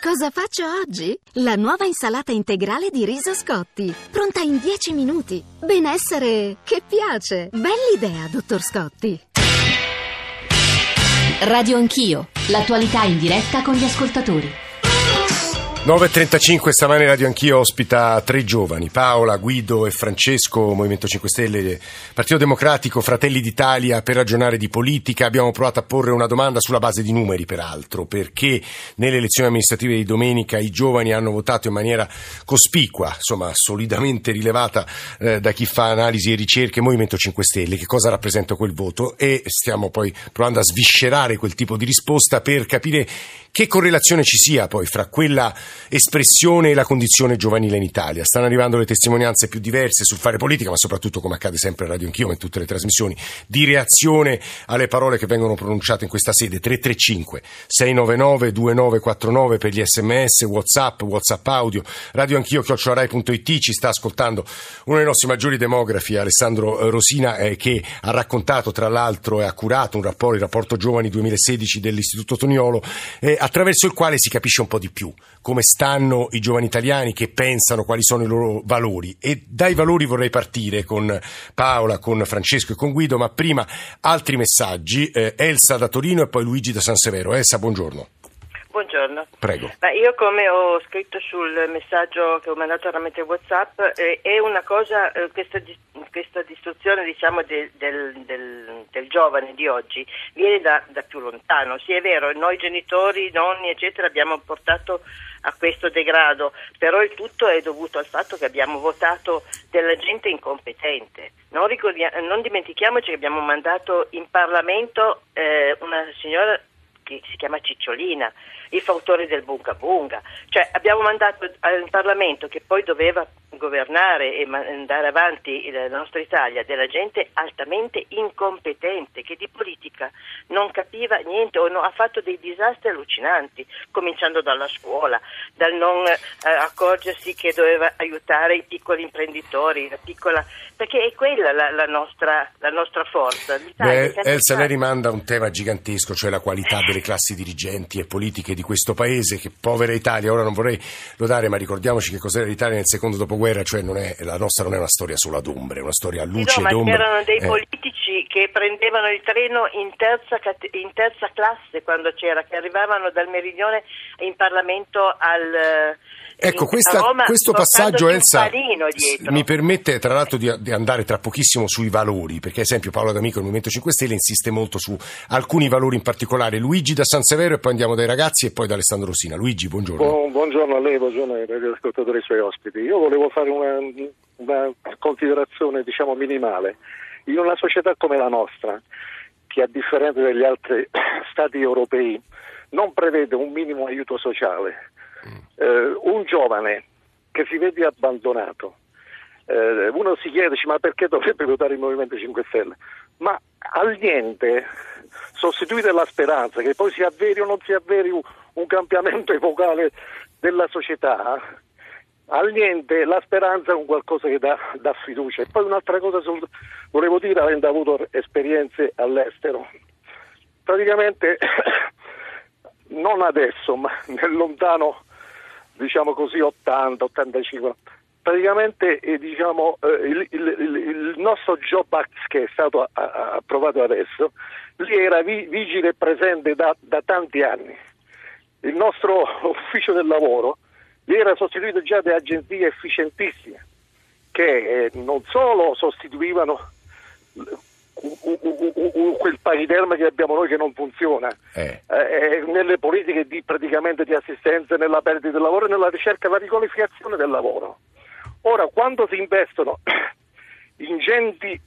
Cosa faccio oggi? La nuova insalata integrale di Riso Scotti, pronta in 10 minuti. Benessere che piace. Bell'idea, dottor Scotti. Radio Anch'io, l'attualità in diretta con gli ascoltatori. 9.35 stamane Radio Anch'io ospita tre giovani, Paola, Guido e Francesco, Movimento 5 Stelle, Partito Democratico, Fratelli d'Italia, per ragionare di politica. Abbiamo provato a porre una domanda sulla base di numeri, peraltro, perché nelle elezioni amministrative di domenica i giovani hanno votato in maniera cospicua, insomma solidamente rilevata da chi fa analisi e ricerche, Movimento 5 Stelle. Che cosa rappresenta quel voto? E stiamo poi provando a sviscerare quel tipo di risposta per capire che correlazione ci sia poi fra quella espressione e la condizione giovanile in Italia. Stanno arrivando le testimonianze più diverse sul fare politica, ma soprattutto, come accade sempre a Radio Anch'io ma in tutte le trasmissioni, di reazione alle parole che vengono pronunciate in questa sede. 335 699 2949 per gli sms, WhatsApp audio, radioanchio@rai.it. Ci sta ascoltando uno dei nostri maggiori demografi, Alessandro Rosina, che ha raccontato tra l'altro e ha curato un rapporto, il rapporto giovani 2016 dell'Istituto Toniolo, attraverso il quale si capisce un po' di più come stanno i giovani italiani, che pensano, quali sono i loro valori. E dai valori vorrei partire con Paola, con Francesco e con Guido, ma prima altri messaggi. Elsa da Torino e poi Luigi da San Severo. Elsa, buongiorno. Buongiorno. Prego. Ma io, come ho scritto sul messaggio che ho mandato tramite WhatsApp, è una cosa, questa distruzione, diciamo, del giovane di oggi viene da più lontano. Sì, è vero, noi genitori, nonni, eccetera, abbiamo portato a questo degrado, però il tutto è dovuto al fatto che abbiamo votato della gente incompetente. Non dimentichiamoci che abbiamo mandato in Parlamento una signora che si chiama Cicciolina, il fautore del bunga bunga, cioè abbiamo mandato in Parlamento, che poi doveva governare e andare avanti la nostra Italia, della gente altamente incompetente, che di politica non capiva niente, ha fatto dei disastri allucinanti, cominciando dalla scuola, dal non accorgersi che doveva aiutare i piccoli imprenditori, perché è quella la nostra forza. Elsa, lei rimanda un tema gigantesco, cioè la qualità delle classi dirigenti e politiche di questo paese, che povera Italia. Ora non vorrei lodare, ma ricordiamoci che cos'era l'Italia nel secondo dopoguerra, cioè la nostra non è una storia solo ad ombre, è una storia a luce ed ombre. C'erano dei politici che prendevano il treno in terza classe quando c'era, che arrivavano dal meridione in Parlamento a Roma, questo passaggio, Elsa, mi permette tra l'altro di andare tra pochissimo sui valori, perché ad esempio Paola D'Amico del Movimento 5 Stelle insiste molto su alcuni valori in particolare. Luigi da San Severo e poi andiamo dai ragazzi e poi da Alessandro Rosina. Luigi, buongiorno. Buongiorno a lei, buongiorno ai ascoltatori e ai suoi ospiti. Io volevo fare una considerazione, diciamo, minimale. In una società come la nostra, che a differenza degli altri stati europei non prevede un minimo aiuto sociale, un giovane che si vede abbandonato, uno si chiede, ma perché dovrebbe votare il Movimento 5 Stelle? Ma al niente, sostituite la speranza che poi si avveri o non si avveri un cambiamento epocale della società, al niente la speranza è un qualcosa che dà fiducia. E poi un'altra cosa volevo dire, avendo avuto esperienze all'estero, praticamente non adesso ma nel lontano, diciamo così, 80-85, praticamente il nostro job act, che è stato approvato adesso, lì era vigile e presente da tanti anni. Il nostro ufficio del lavoro lì era sostituito già da agenzie efficientissime, che non solo sostituivano quel paghiterme che abbiamo noi che non funziona nelle politiche praticamente di assistenza, nella perdita del lavoro, nella ricerca e la riqualificazione del lavoro. Ora, quando si investono ingenti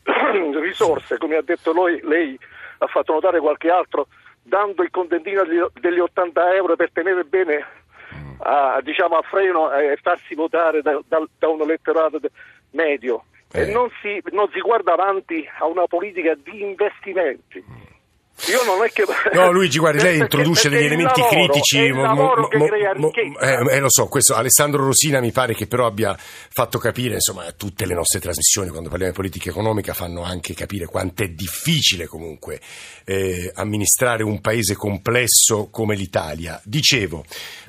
risorse, come ha detto lei ha fatto notare qualche altro, dando il contentino degli 80 euro per tenere bene a freno e farsi votare da un elettorato medio, e non si guarda avanti a una politica di investimenti. Io non è che... No, Luigi, guardi, lei introduce degli elementi critici. È il lavoro che crea ricchezza. Lo so, questo Alessandro Rosina mi pare che però abbia fatto capire, insomma, tutte le nostre trasmissioni quando parliamo di politica economica fanno anche capire quanto è difficile comunque amministrare un paese complesso come l'Italia. Dicevo,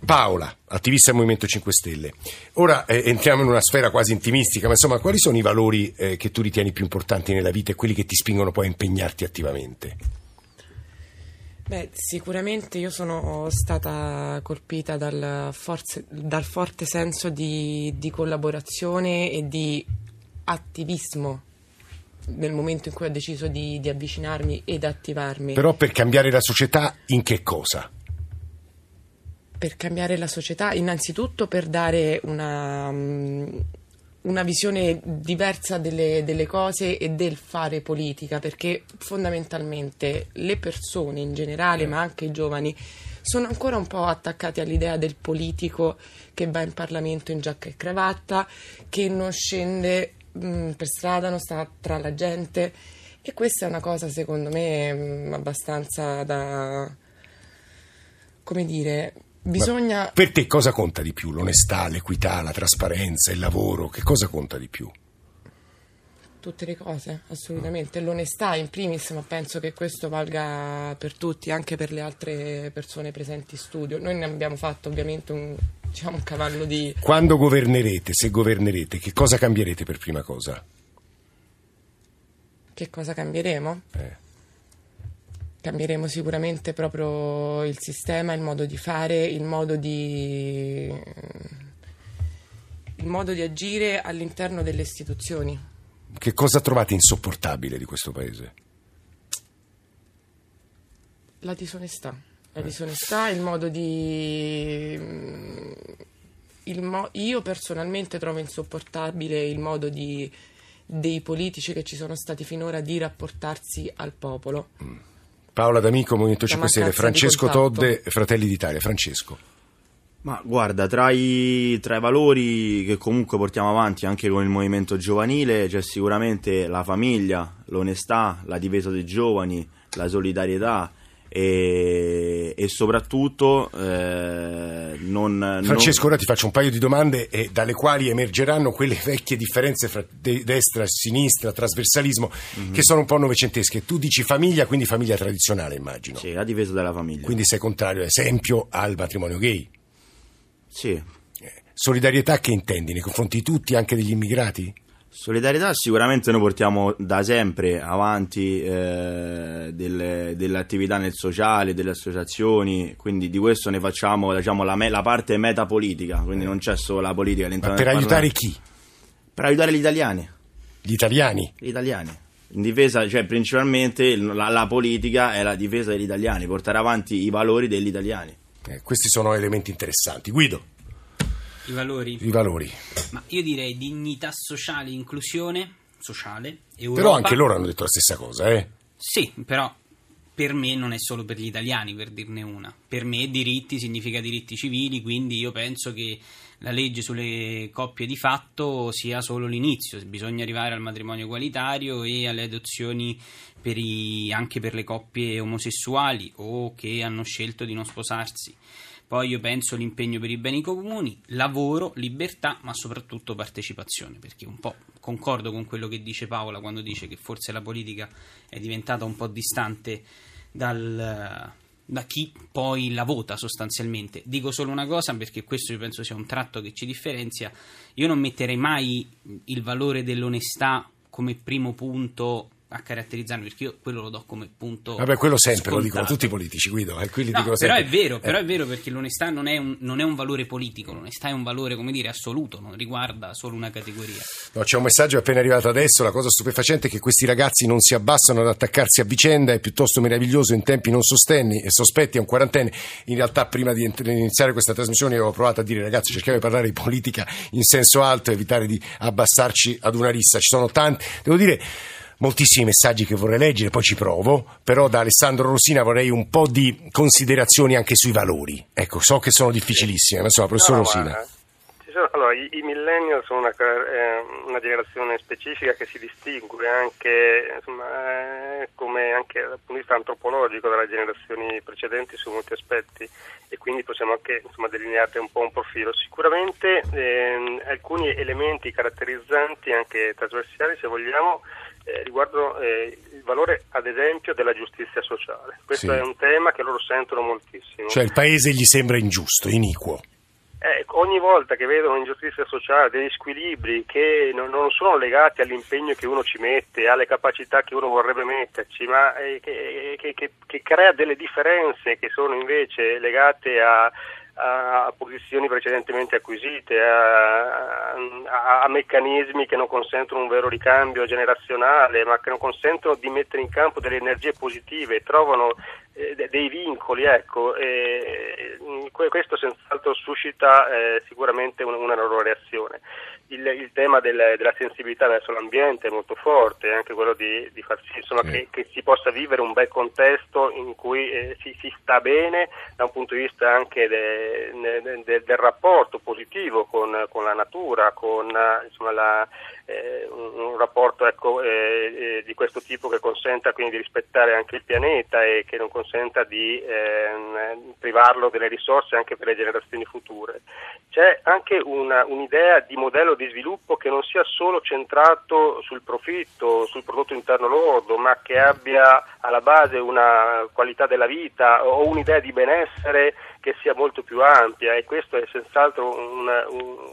Paola, attivista del Movimento 5 Stelle. Ora entriamo in una sfera quasi intimistica, ma insomma, quali sono i valori che tu ritieni più importanti nella vita e quelli che ti spingono poi a impegnarti attivamente? Beh, sicuramente io sono stata colpita dal forte senso di collaborazione e di attivismo nel momento in cui ho deciso di avvicinarmi ed attivarmi. Però per cambiare la società in che cosa? Per cambiare la società, innanzitutto per dare una visione diversa delle cose e del fare politica, perché fondamentalmente le persone in generale, ma anche i giovani, sono ancora un po' attaccati all'idea del politico che va in Parlamento in giacca e cravatta, che non scende per strada, non sta tra la gente, e questa è una cosa secondo me abbastanza da... come dire... Bisogna... Per te cosa conta di più? L'onestà, l'equità, la trasparenza, il lavoro? Che cosa conta di più? Tutte le cose, assolutamente. L'onestà in primis, ma penso che questo valga per tutti, anche per le altre persone presenti in studio. Noi ne abbiamo fatto ovviamente un cavallo di... Quando governerete, se governerete, che cosa cambierete per prima cosa? Che cosa cambieremo? Cambieremo sicuramente proprio il sistema, il modo di fare, il modo di agire all'interno delle istituzioni. Che cosa trovate insopportabile di questo paese? La disonestà. La disonestà, il modo di... Io personalmente trovo insopportabile il modo dei politici che ci sono stati finora di rapportarsi al popolo. Paola D'Amico, Movimento 5 Stelle, Francesco Todde, Fratelli d'Italia. Francesco. Ma guarda, tra i valori che comunque portiamo avanti anche con il movimento giovanile c'è sicuramente la famiglia, l'onestà, la difesa dei giovani, la solidarietà e soprattutto Francesco, ora ti faccio un paio di domande dalle quali emergeranno quelle vecchie differenze fra destra e sinistra, trasversalismo, che sono un po' novecentesche. Tu dici famiglia, quindi famiglia tradizionale, immagino. Sì, la difesa della famiglia. Quindi sei contrario, ad esempio, al matrimonio gay. Sì. Solidarietà, che intendi? Nei confronti di tutti, anche degli immigrati? Solidarietà sicuramente noi portiamo da sempre avanti delle attività nel sociale, delle associazioni, quindi di questo ne facciamo, diciamo, la parte metapolitica, quindi non c'è solo la politica all'interno. Ma per aiutare chi? Per aiutare gli italiani. Gli italiani? Gli italiani. In difesa, cioè principalmente la politica è la difesa degli italiani, portare avanti i valori degli italiani. Questi sono elementi interessanti. Guido? I valori. Ma io direi dignità sociale, inclusione sociale, Europa. Però anche loro hanno detto la stessa cosa, eh? Sì, però per me non è solo per gli italiani, per dirne una. Per me diritti significa diritti civili, quindi io penso che la legge sulle coppie di fatto sia solo l'inizio. Bisogna arrivare al matrimonio egualitario e alle adozioni anche per le coppie omosessuali o che hanno scelto di non sposarsi. Poi io penso l'impegno per i beni comuni, lavoro, libertà, ma soprattutto partecipazione, perché un po' concordo con quello che dice Paola quando dice che forse la politica è diventata un po' distante da chi poi la vota sostanzialmente. Dico solo una cosa, perché questo io penso sia un tratto che ci differenzia: io non metterei mai il valore dell'onestà come primo punto a caratterizzarmi, perché io quello lo do come punto. Vabbè, quello sempre scontato. Lo dicono tutti i politici, Guido. Però è vero perché l'onestà non è un valore politico, l'onestà è un valore, come dire, assoluto, non riguarda solo una categoria. No, c'è un messaggio appena arrivato adesso: la cosa stupefacente è che questi ragazzi non si abbassano ad attaccarsi a vicenda, è piuttosto meraviglioso in tempi non sospetti a un quarantenne. In realtà, prima di iniziare questa trasmissione, avevo provato a dire: ragazzi, cerchiamo di parlare di politica in senso alto, evitare di abbassarci ad una rissa. Ci sono tanti, devo dire, moltissimi messaggi che vorrei leggere, poi ci provo, però da Alessandro Rosina vorrei un po' di considerazioni anche sui valori. Ecco, so che sono difficilissime, ma insomma, professor Rosina. Allora, i millennial sono una generazione specifica che si distingue anche, insomma, come anche dal punto di vista antropologico dalle generazioni precedenti su molti aspetti, e quindi possiamo anche, insomma, delineare un po' un profilo. Sicuramente alcuni elementi caratterizzanti, anche trasversali se vogliamo, riguardo il valore, ad esempio, della giustizia sociale. Questo è un tema che loro sentono moltissimo. Cioè il paese gli sembra ingiusto, iniquo. Ogni volta che vedono un'ingiustizia sociale, degli squilibri che non sono legati all'impegno che uno ci mette, alle capacità che uno vorrebbe metterci, ma che crea delle differenze che sono invece legate a posizioni precedentemente acquisite, a meccanismi che non consentono un vero ricambio generazionale, ma che non consentono di mettere in campo delle energie positive, trovano dei vincoli, ecco, e questo senz'altro suscita sicuramente una loro reazione. Il tema della sensibilità verso l'ambiente è molto forte, anche quello di far sì, insomma, che si possa vivere un bel contesto in cui si sta bene da un punto di vista anche del rapporto positivo con la natura, con, insomma, un rapporto, ecco, di questo tipo, che consenta quindi di rispettare anche il pianeta e che non consenta di privarlo delle risorse anche per le generazioni future. C'è anche un'idea di modello di sviluppo che non sia solo centrato sul profitto, sul prodotto interno lordo, ma che abbia alla base una qualità della vita o un'idea di benessere che sia molto più ampia, e questo è senz'altro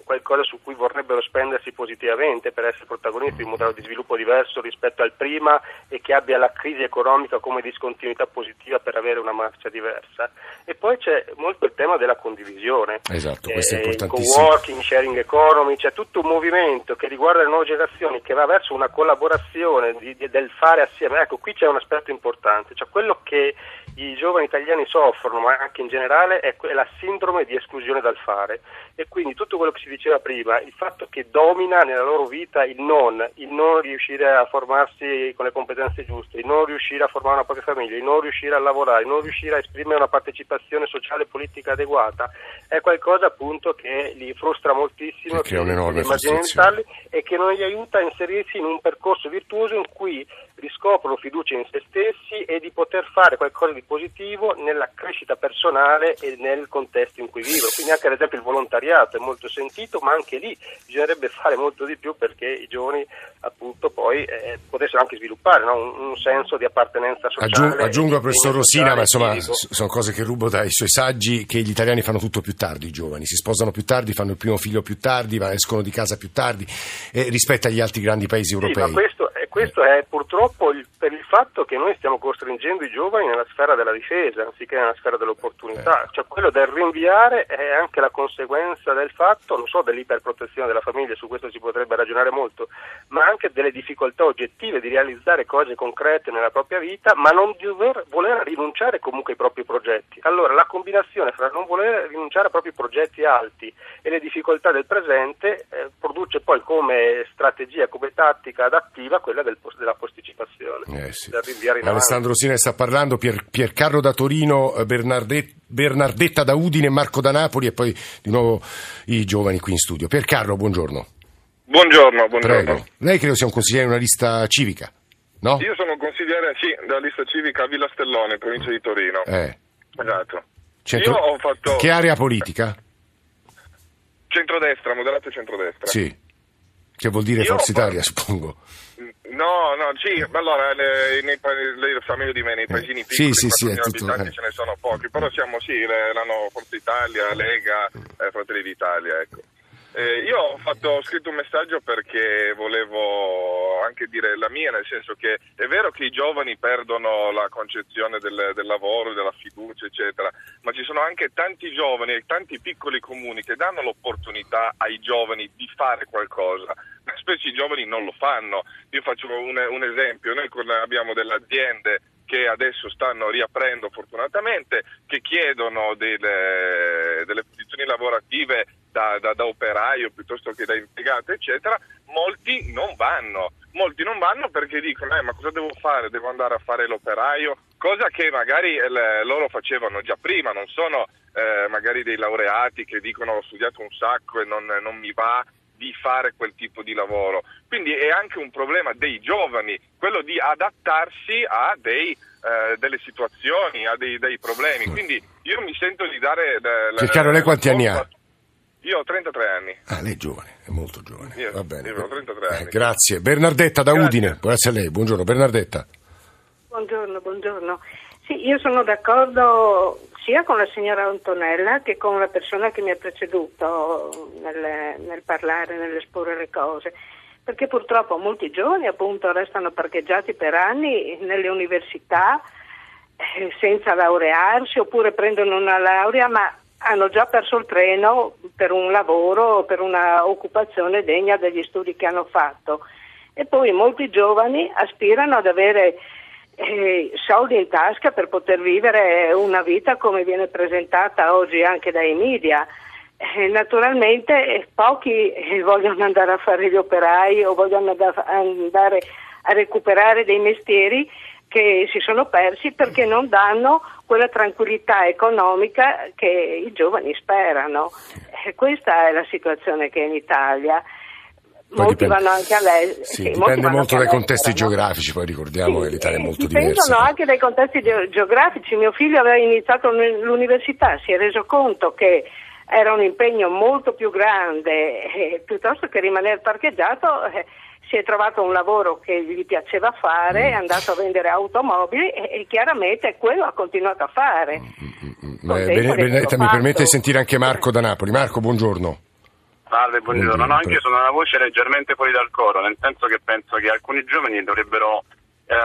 qualcosa su cui vorrebbero spendersi positivamente per essere protagonisti di un modello di sviluppo diverso rispetto al prima, e che abbia la crisi economica come discontinuità positiva per avere una marcia diversa. E poi c'è molto il tema della condivisione, esatto, questo è importantissimo. Co-working, sharing economy, c'è tutto un movimento che riguarda le nuove generazioni che va verso una collaborazione del fare assieme. Ecco, qui c'è un aspetto importante, cioè quello che i giovani italiani soffrono, ma anche in generale, è la sindrome di esclusione dal fare, e quindi tutto quello che si diceva prima, il fatto che domina nella loro vita il non riuscire a formarsi con le competenze giuste, il non riuscire a formare una propria famiglia, il non riuscire a lavorare, il non riuscire a esprimere una partecipazione sociale e politica adeguata, è qualcosa appunto che li frustra moltissimo, che è un'enorme frustrazione, e che non gli aiuta a inserirsi in un percorso virtuoso in cui riscoprono fiducia in se stessi e di poter fare qualcosa di positivo nella crescita personale e nel contesto in cui vivo. Quindi anche, ad esempio, il volontariato è molto sentito, ma anche lì bisognerebbe fare molto di più perché i giovani appunto poi potessero anche sviluppare, no? un senso di appartenenza sociale. Aggiungo a professor Rosina, ma insomma sono cose che rubo dai suoi saggi, che gli italiani fanno tutto più tardi, i giovani si sposano più tardi, fanno il primo figlio più tardi, escono di casa più tardi rispetto agli altri grandi paesi europei. Sì, ma questo è purtroppo per il fatto che noi stiamo costringendo i giovani nella sfera della difesa anziché nella sfera dell'opportunità. Cioè quello del rinviare è anche la conseguenza del fatto, non so, dell'iperprotezione della famiglia, su questo si potrebbe ragionare molto, ma anche delle difficoltà oggettive di realizzare cose concrete nella propria vita, ma non di voler rinunciare comunque ai propri progetti. Allora la combinazione fra non voler rinunciare ai propri progetti alti e le difficoltà del presente produce poi come strategia, come tattica adattiva, quella della posticipazione. Alessandro Rosina sta parlando, Piercarlo da Torino, Bernardetta da Udine, Marco da Napoli e poi di nuovo i giovani qui in studio. Piercarlo, buongiorno. Buongiorno. Prego. Lei credo sia un consigliere di una lista civica, no? Io sono un consigliere, sì, della lista civica a Villa Stellone, provincia di Torino. Esatto. Io ho fatto... Che area politica? Centrodestra, moderato centrodestra. Sì. Che vuol dire Forza Italia, suppongo. No, sì, allora lei lo sa meglio di me, nei paesini piccoli, sì, abitanti ce ne sono pochi, però siamo l'hanno Forza Italia, Lega, Fratelli d'Italia, ecco. Io ho scritto un messaggio perché volevo anche dire la mia, nel senso che è vero che i giovani perdono la concezione del lavoro, della fiducia, eccetera, ma ci sono anche tanti giovani e tanti piccoli comuni che danno l'opportunità ai giovani di fare qualcosa. Spesso i giovani non lo fanno. Io faccio un esempio: noi abbiamo delle aziende che adesso stanno riaprendo fortunatamente, che chiedono delle posizioni lavorative da operaio piuttosto che da impiegato, eccetera. Molti non vanno perché dicono ma cosa devo fare? Devo andare a fare l'operaio, cosa che magari loro facevano già prima, non sono magari dei laureati che dicono ho studiato un sacco e non mi va di fare quel tipo di lavoro. Quindi è anche un problema dei giovani, quello di adattarsi a delle situazioni, a dei problemi. Quindi io mi sento di dare... Cercano, lei quanti anni ha? Io ho 33 anni. Ah, lei è giovane, è molto giovane. Io, va bene. Io ho 33 anni. Grazie. Bernardetta da Udine, buonasera a lei. Buongiorno Bernardetta. Buongiorno. Sì, io sono d'accordo sia con la signora Antonella che con la persona che mi ha preceduto nel parlare, nell'esporre le cose, perché purtroppo molti giovani appunto restano parcheggiati per anni nelle università senza laurearsi, oppure prendono una laurea ma hanno già perso il treno per un lavoro, per una occupazione degna degli studi che hanno fatto. E poi molti giovani aspirano ad avere soldi in tasca per poter vivere una vita come viene presentata oggi anche dai media. Naturalmente pochi vogliono andare a fare gli operai o vogliono andare a recuperare dei mestieri che si sono persi perché non danno quella tranquillità economica che i giovani sperano. Questa è la situazione che è in Italia. Poi molti dipende, vanno anche a lei. Sì, dipende molto dai contesti geografici, poi ricordiamo che l'Italia è molto diversa. Dipendono anche dai contesti geografici. Mio figlio aveva iniziato l'università, si è reso conto che era un impegno molto più grande piuttosto che rimanere parcheggiato. Si è trovato un lavoro che gli piaceva fare, è andato a vendere automobili e chiaramente quello ha continuato a fare. Benedetta, mi permette di sentire anche Marco da Napoli. Marco, buongiorno. Salve, buongiorno. No, anche io sono una voce leggermente fuori dal coro, nel senso che penso che alcuni giovani dovrebbero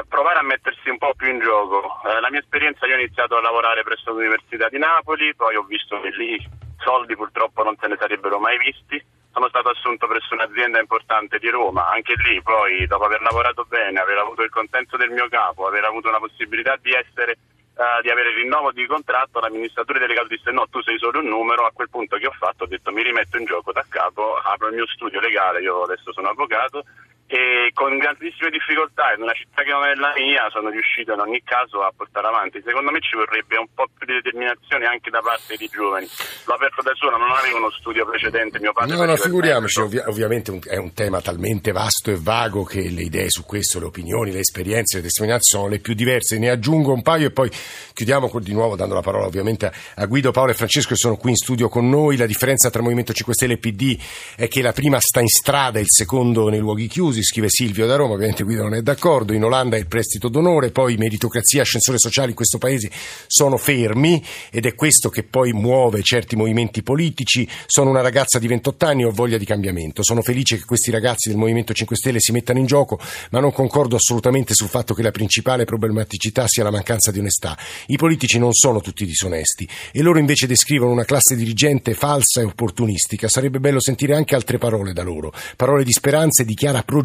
provare a mettersi un po' più in gioco. La mia esperienza, io ho iniziato a lavorare presso l'Università di Napoli, poi ho visto che lì soldi purtroppo non se ne sarebbero mai visti. Sono stato assunto presso un'azienda importante di Roma, anche lì poi dopo aver lavorato bene, aver avuto il consenso del mio capo, aver avuto la possibilità di essere... di avere il rinnovo di contratto, l'amministratore delegato disse no, tu sei solo un numero. A quel punto che ho fatto? Ho detto mi rimetto in gioco da capo, apro il mio studio legale, io adesso sono avvocato, e con grandissime difficoltà in una città che non è la mia sono riuscito in ogni caso a portare avanti. Secondo me ci vorrebbe un po' più di determinazione anche da parte di giovani. L'ho aperto da sola, non avevo uno studio precedente, mio padre... No, figuriamoci, ovviamente è un tema talmente vasto e vago che le idee su questo, le opinioni, le esperienze, le testimonianze sono le più diverse. Ne aggiungo un paio e poi chiudiamo di nuovo dando la parola ovviamente a Guido, Paolo e Francesco che sono qui in studio con noi. La differenza tra Movimento 5 Stelle e PD è che la prima sta in strada, il secondo nei luoghi chiusi. Scrive Silvio da Roma, ovviamente Guido non è d'accordo. In Olanda è il prestito d'onore, poi meritocrazia, ascensore sociale in questo paese sono fermi ed è questo che poi muove certi movimenti politici. Sono una ragazza di 28 anni e ho voglia di cambiamento. Sono felice che questi ragazzi del Movimento 5 Stelle si mettano in gioco, ma non concordo assolutamente sul fatto che la principale problematicità sia la mancanza di onestà. I politici non sono tutti disonesti e loro invece descrivono una classe dirigente falsa e opportunistica. Sarebbe bello sentire anche altre parole da loro, parole di speranza e di chiara progettualità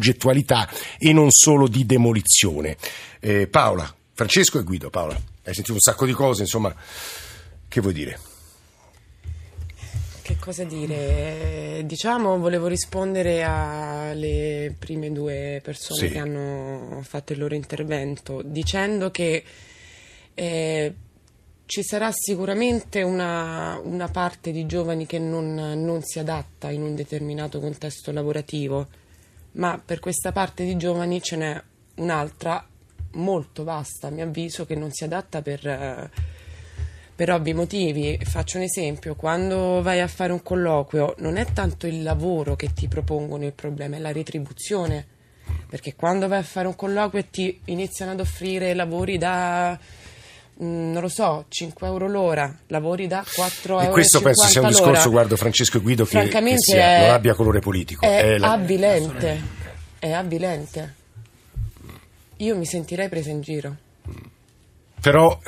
e non solo di demolizione. Paola, Francesco e Guido. Paola, hai sentito un sacco di cose, insomma, che vuoi dire? Che cosa dire? Diciamo, volevo rispondere alle prime due persone che hanno fatto il loro intervento dicendo che ci sarà sicuramente una parte di giovani che non si adatta in un determinato contesto lavorativo, ma per questa parte di giovani ce n'è un'altra molto vasta, a mio avviso, che non si adatta per ovvi motivi. Faccio un esempio: quando vai a fare un colloquio non è tanto il lavoro che ti propongono il problema, è la retribuzione, perché quando vai a fare un colloquio e ti iniziano ad offrire lavori da... non lo so, 5 euro l'ora, lavori da 4 euro. E questo penso sia un discorso, guardo Francesco e Guido, che sia, non abbia colore politico. È avvilente. Io mi sentirei presa in giro. Però,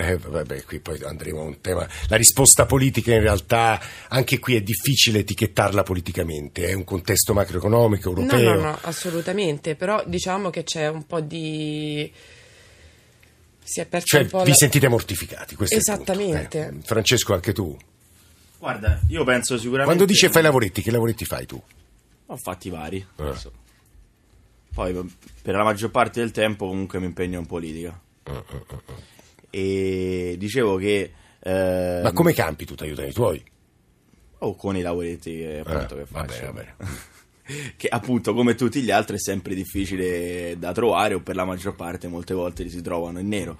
qui poi andremo a un tema, la risposta politica in realtà, anche qui è difficile etichettarla politicamente, è un contesto macroeconomico, europeo. No, assolutamente, però diciamo che c'è un po' di... Si è perso un po' vi sentite mortificati, questo esattamente è il punto. Francesco, anche tu? Guarda, io penso sicuramente... Quando dice fai lavoretti, che lavoretti fai tu? Ho fatti vari. Poi per la maggior parte del tempo comunque mi impegno in politica. E dicevo che Ma come campi tu? Ti aiutano i tuoi? O con i lavoretti che faccio. Vabbè. Che appunto, come tutti gli altri, è sempre difficile da trovare, o per la maggior parte molte volte li si trovano in nero.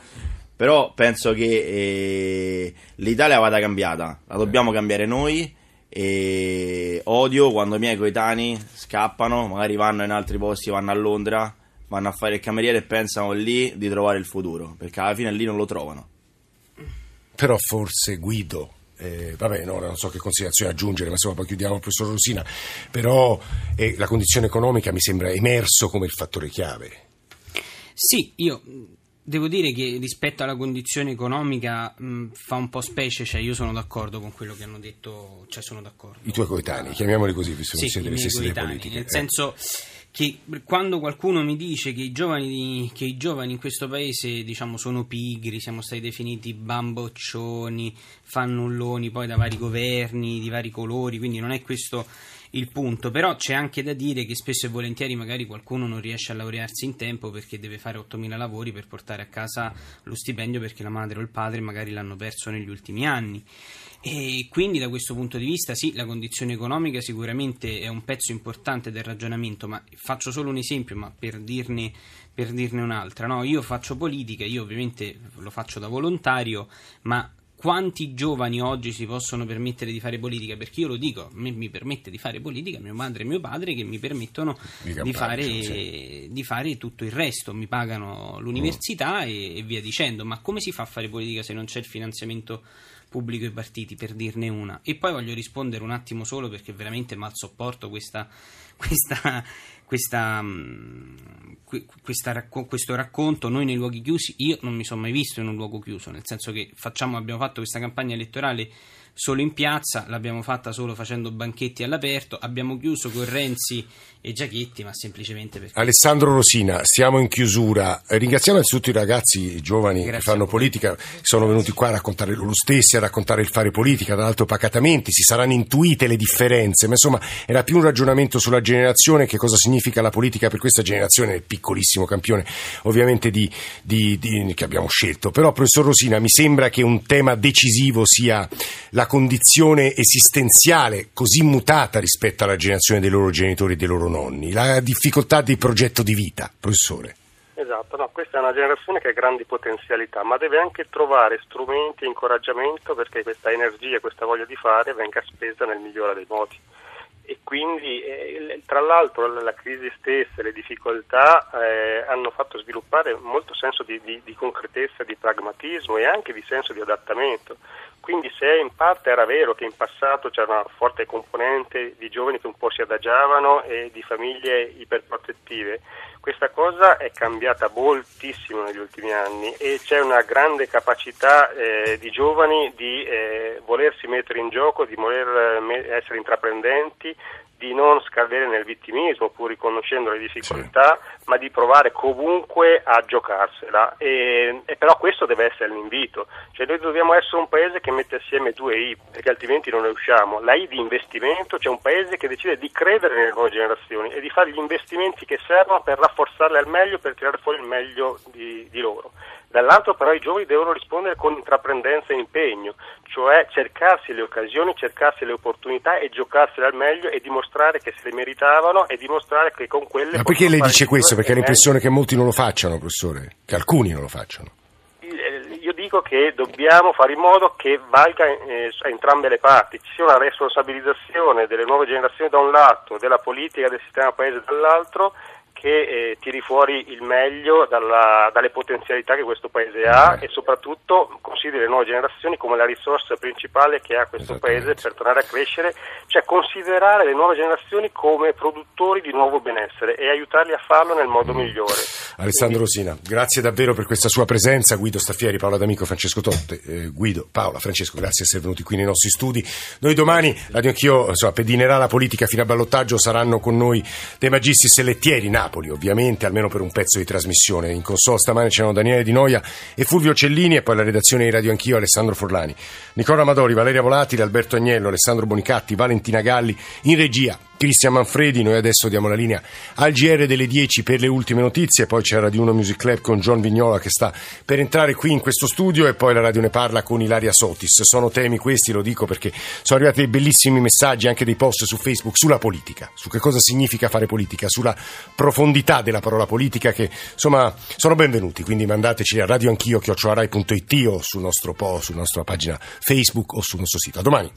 Però penso che l'Italia vada cambiata, la dobbiamo cambiare noi. E odio quando i miei coetanei scappano, magari vanno in altri posti, vanno a Londra, vanno a fare il cameriere e pensano lì di trovare il futuro, perché alla fine lì non lo trovano. Però forse Guido, vabbè, no, non so che considerazione aggiungere, ma insomma poi chiudiamo il professor Rosina, però la condizione economica mi sembra emerso come il fattore chiave. Sì, io devo dire che rispetto alla condizione economica fa un po' specie, cioè io sono d'accordo con quello che hanno detto, cioè sono d'accordo. I tuoi coetanei, chiamiamoli così, visto che siete le stesse politiche. Nel senso che quando qualcuno mi dice che i giovani in questo paese, diciamo, sono pigri, siamo stati definiti bamboccioni, fannulloni poi da vari governi di vari colori, quindi non è questo il punto. Però c'è anche da dire che spesso e volentieri magari qualcuno non riesce a laurearsi in tempo perché deve fare 8.000 lavori per portare a casa lo stipendio, perché la madre o il padre magari l'hanno perso negli ultimi anni. E quindi da questo punto di vista sì, la condizione economica sicuramente è un pezzo importante del ragionamento, ma faccio solo un esempio, ma per dirne un'altra, no? Io faccio politica, io ovviamente lo faccio da volontario, ma quanti giovani oggi si possono permettere di fare politica? Perché io lo dico, mi permette di fare politica mia madre e mio padre, che mi permettono di fare tutto il resto, mi pagano l'università e via dicendo. Ma come si fa a fare politica se non c'è il finanziamento pubblico ai partiti, per dirne una? E poi voglio rispondere un attimo solo, perché veramente mal sopporto questo racconto. Noi nei luoghi chiusi, io non mi sono mai visto in un luogo chiuso, nel senso che abbiamo fatto questa campagna elettorale solo in piazza, l'abbiamo fatta solo facendo banchetti all'aperto, abbiamo chiuso con Renzi e Giachetti, ma semplicemente perché... Alessandro Rosina, siamo in chiusura, ringraziamo innanzitutto i ragazzi giovani che fanno politica, sono venuti qua a raccontare loro stessi, a raccontare il fare politica, tra l'altro pacatamente, si saranno intuite le differenze, ma insomma era più un ragionamento sulla generazione, che cosa significa la politica per questa generazione, il piccolissimo campione ovviamente di che abbiamo scelto. Però professor Rosina, mi sembra che un tema decisivo sia la condizione esistenziale così mutata rispetto alla generazione dei loro genitori e dei loro nonni, la difficoltà di progetto di vita, professore. Esatto, no, questa è una generazione che ha grandi potenzialità, ma deve anche trovare strumenti e incoraggiamento perché questa energia e questa voglia di fare venga spesa nel migliore dei modi. E quindi, tra l'altro, la crisi stessa, le difficoltà hanno fatto sviluppare molto senso di concretezza, di pragmatismo e anche di senso di adattamento. Quindi se in parte era vero che in passato c'era una forte componente di giovani che un po' si adagiavano e di famiglie iperprotettive, questa cosa è cambiata moltissimo negli ultimi anni e c'è una grande capacità di giovani di volersi mettere in gioco, di voler essere intraprendenti, di non scadere nel vittimismo pur riconoscendo le difficoltà, ma di provare comunque a giocarsela. E però questo deve essere l'invito, cioè noi dobbiamo essere un paese che mette assieme due I, perché altrimenti non ne usciamo. La I di investimento, cioè un paese che decide di credere nelle nuove generazioni e di fare gli investimenti che servono per rafforzarle al meglio, per tirare fuori il meglio di loro. Dall'altro però i giovani devono rispondere con intraprendenza e impegno, cioè cercarsi le occasioni, cercarsi le opportunità e giocarsele al meglio e dimostrare che se le meritavano e dimostrare che con quelle... Ma perché lei dice questo? Perché ha l'impressione che molti non lo facciano, professore, che alcuni non lo facciano. Io dico che dobbiamo fare in modo che valga a entrambe le parti, ci sia una responsabilizzazione delle nuove generazioni da un lato, della politica del sistema paese dall'altro, che tiri fuori il meglio dalle potenzialità che questo paese ha e soprattutto consideri le nuove generazioni come la risorsa principale che ha questo paese per tornare a crescere, cioè considerare le nuove generazioni come produttori di nuovo benessere e aiutarli a farlo nel modo migliore. Alessandro Rosina, grazie davvero per questa sua presenza. Guido Staffieri, Paola D'Amico, Francesco Todde. Guido, Paola, Francesco, grazie di essere venuti qui nei nostri studi. Noi domani, Radio Anch'io, insomma, pedinerà la politica fino a ballottaggio, saranno con noi De Magistris e Lettieri, Napoli ovviamente, almeno per un pezzo di trasmissione. In console stamane c'erano Daniele Di Noia e Fulvio Cellini, e poi la redazione di Radio Anch'io, Alessandro Forlani, Nicola Madori, Valeria Volatili, Alberto Agnello, Alessandro Bonicatti, Valentina Galli, in regia Cristian Manfredi. Noi adesso diamo la linea al GR delle 10 per le ultime notizie, poi c'è Radio 1 Music Club con John Vignola che sta per entrare qui in questo studio e poi la radio ne parla con Ilaria Sotis. Sono temi questi, lo dico perché sono arrivati dei bellissimi messaggi, anche dei post su Facebook, sulla politica, su che cosa significa fare politica, sulla profondità della parola politica, che insomma sono benvenuti, quindi mandateci a radioanchio@rai.it o sul nostro post, sulla nostra pagina Facebook o sul nostro sito. A domani.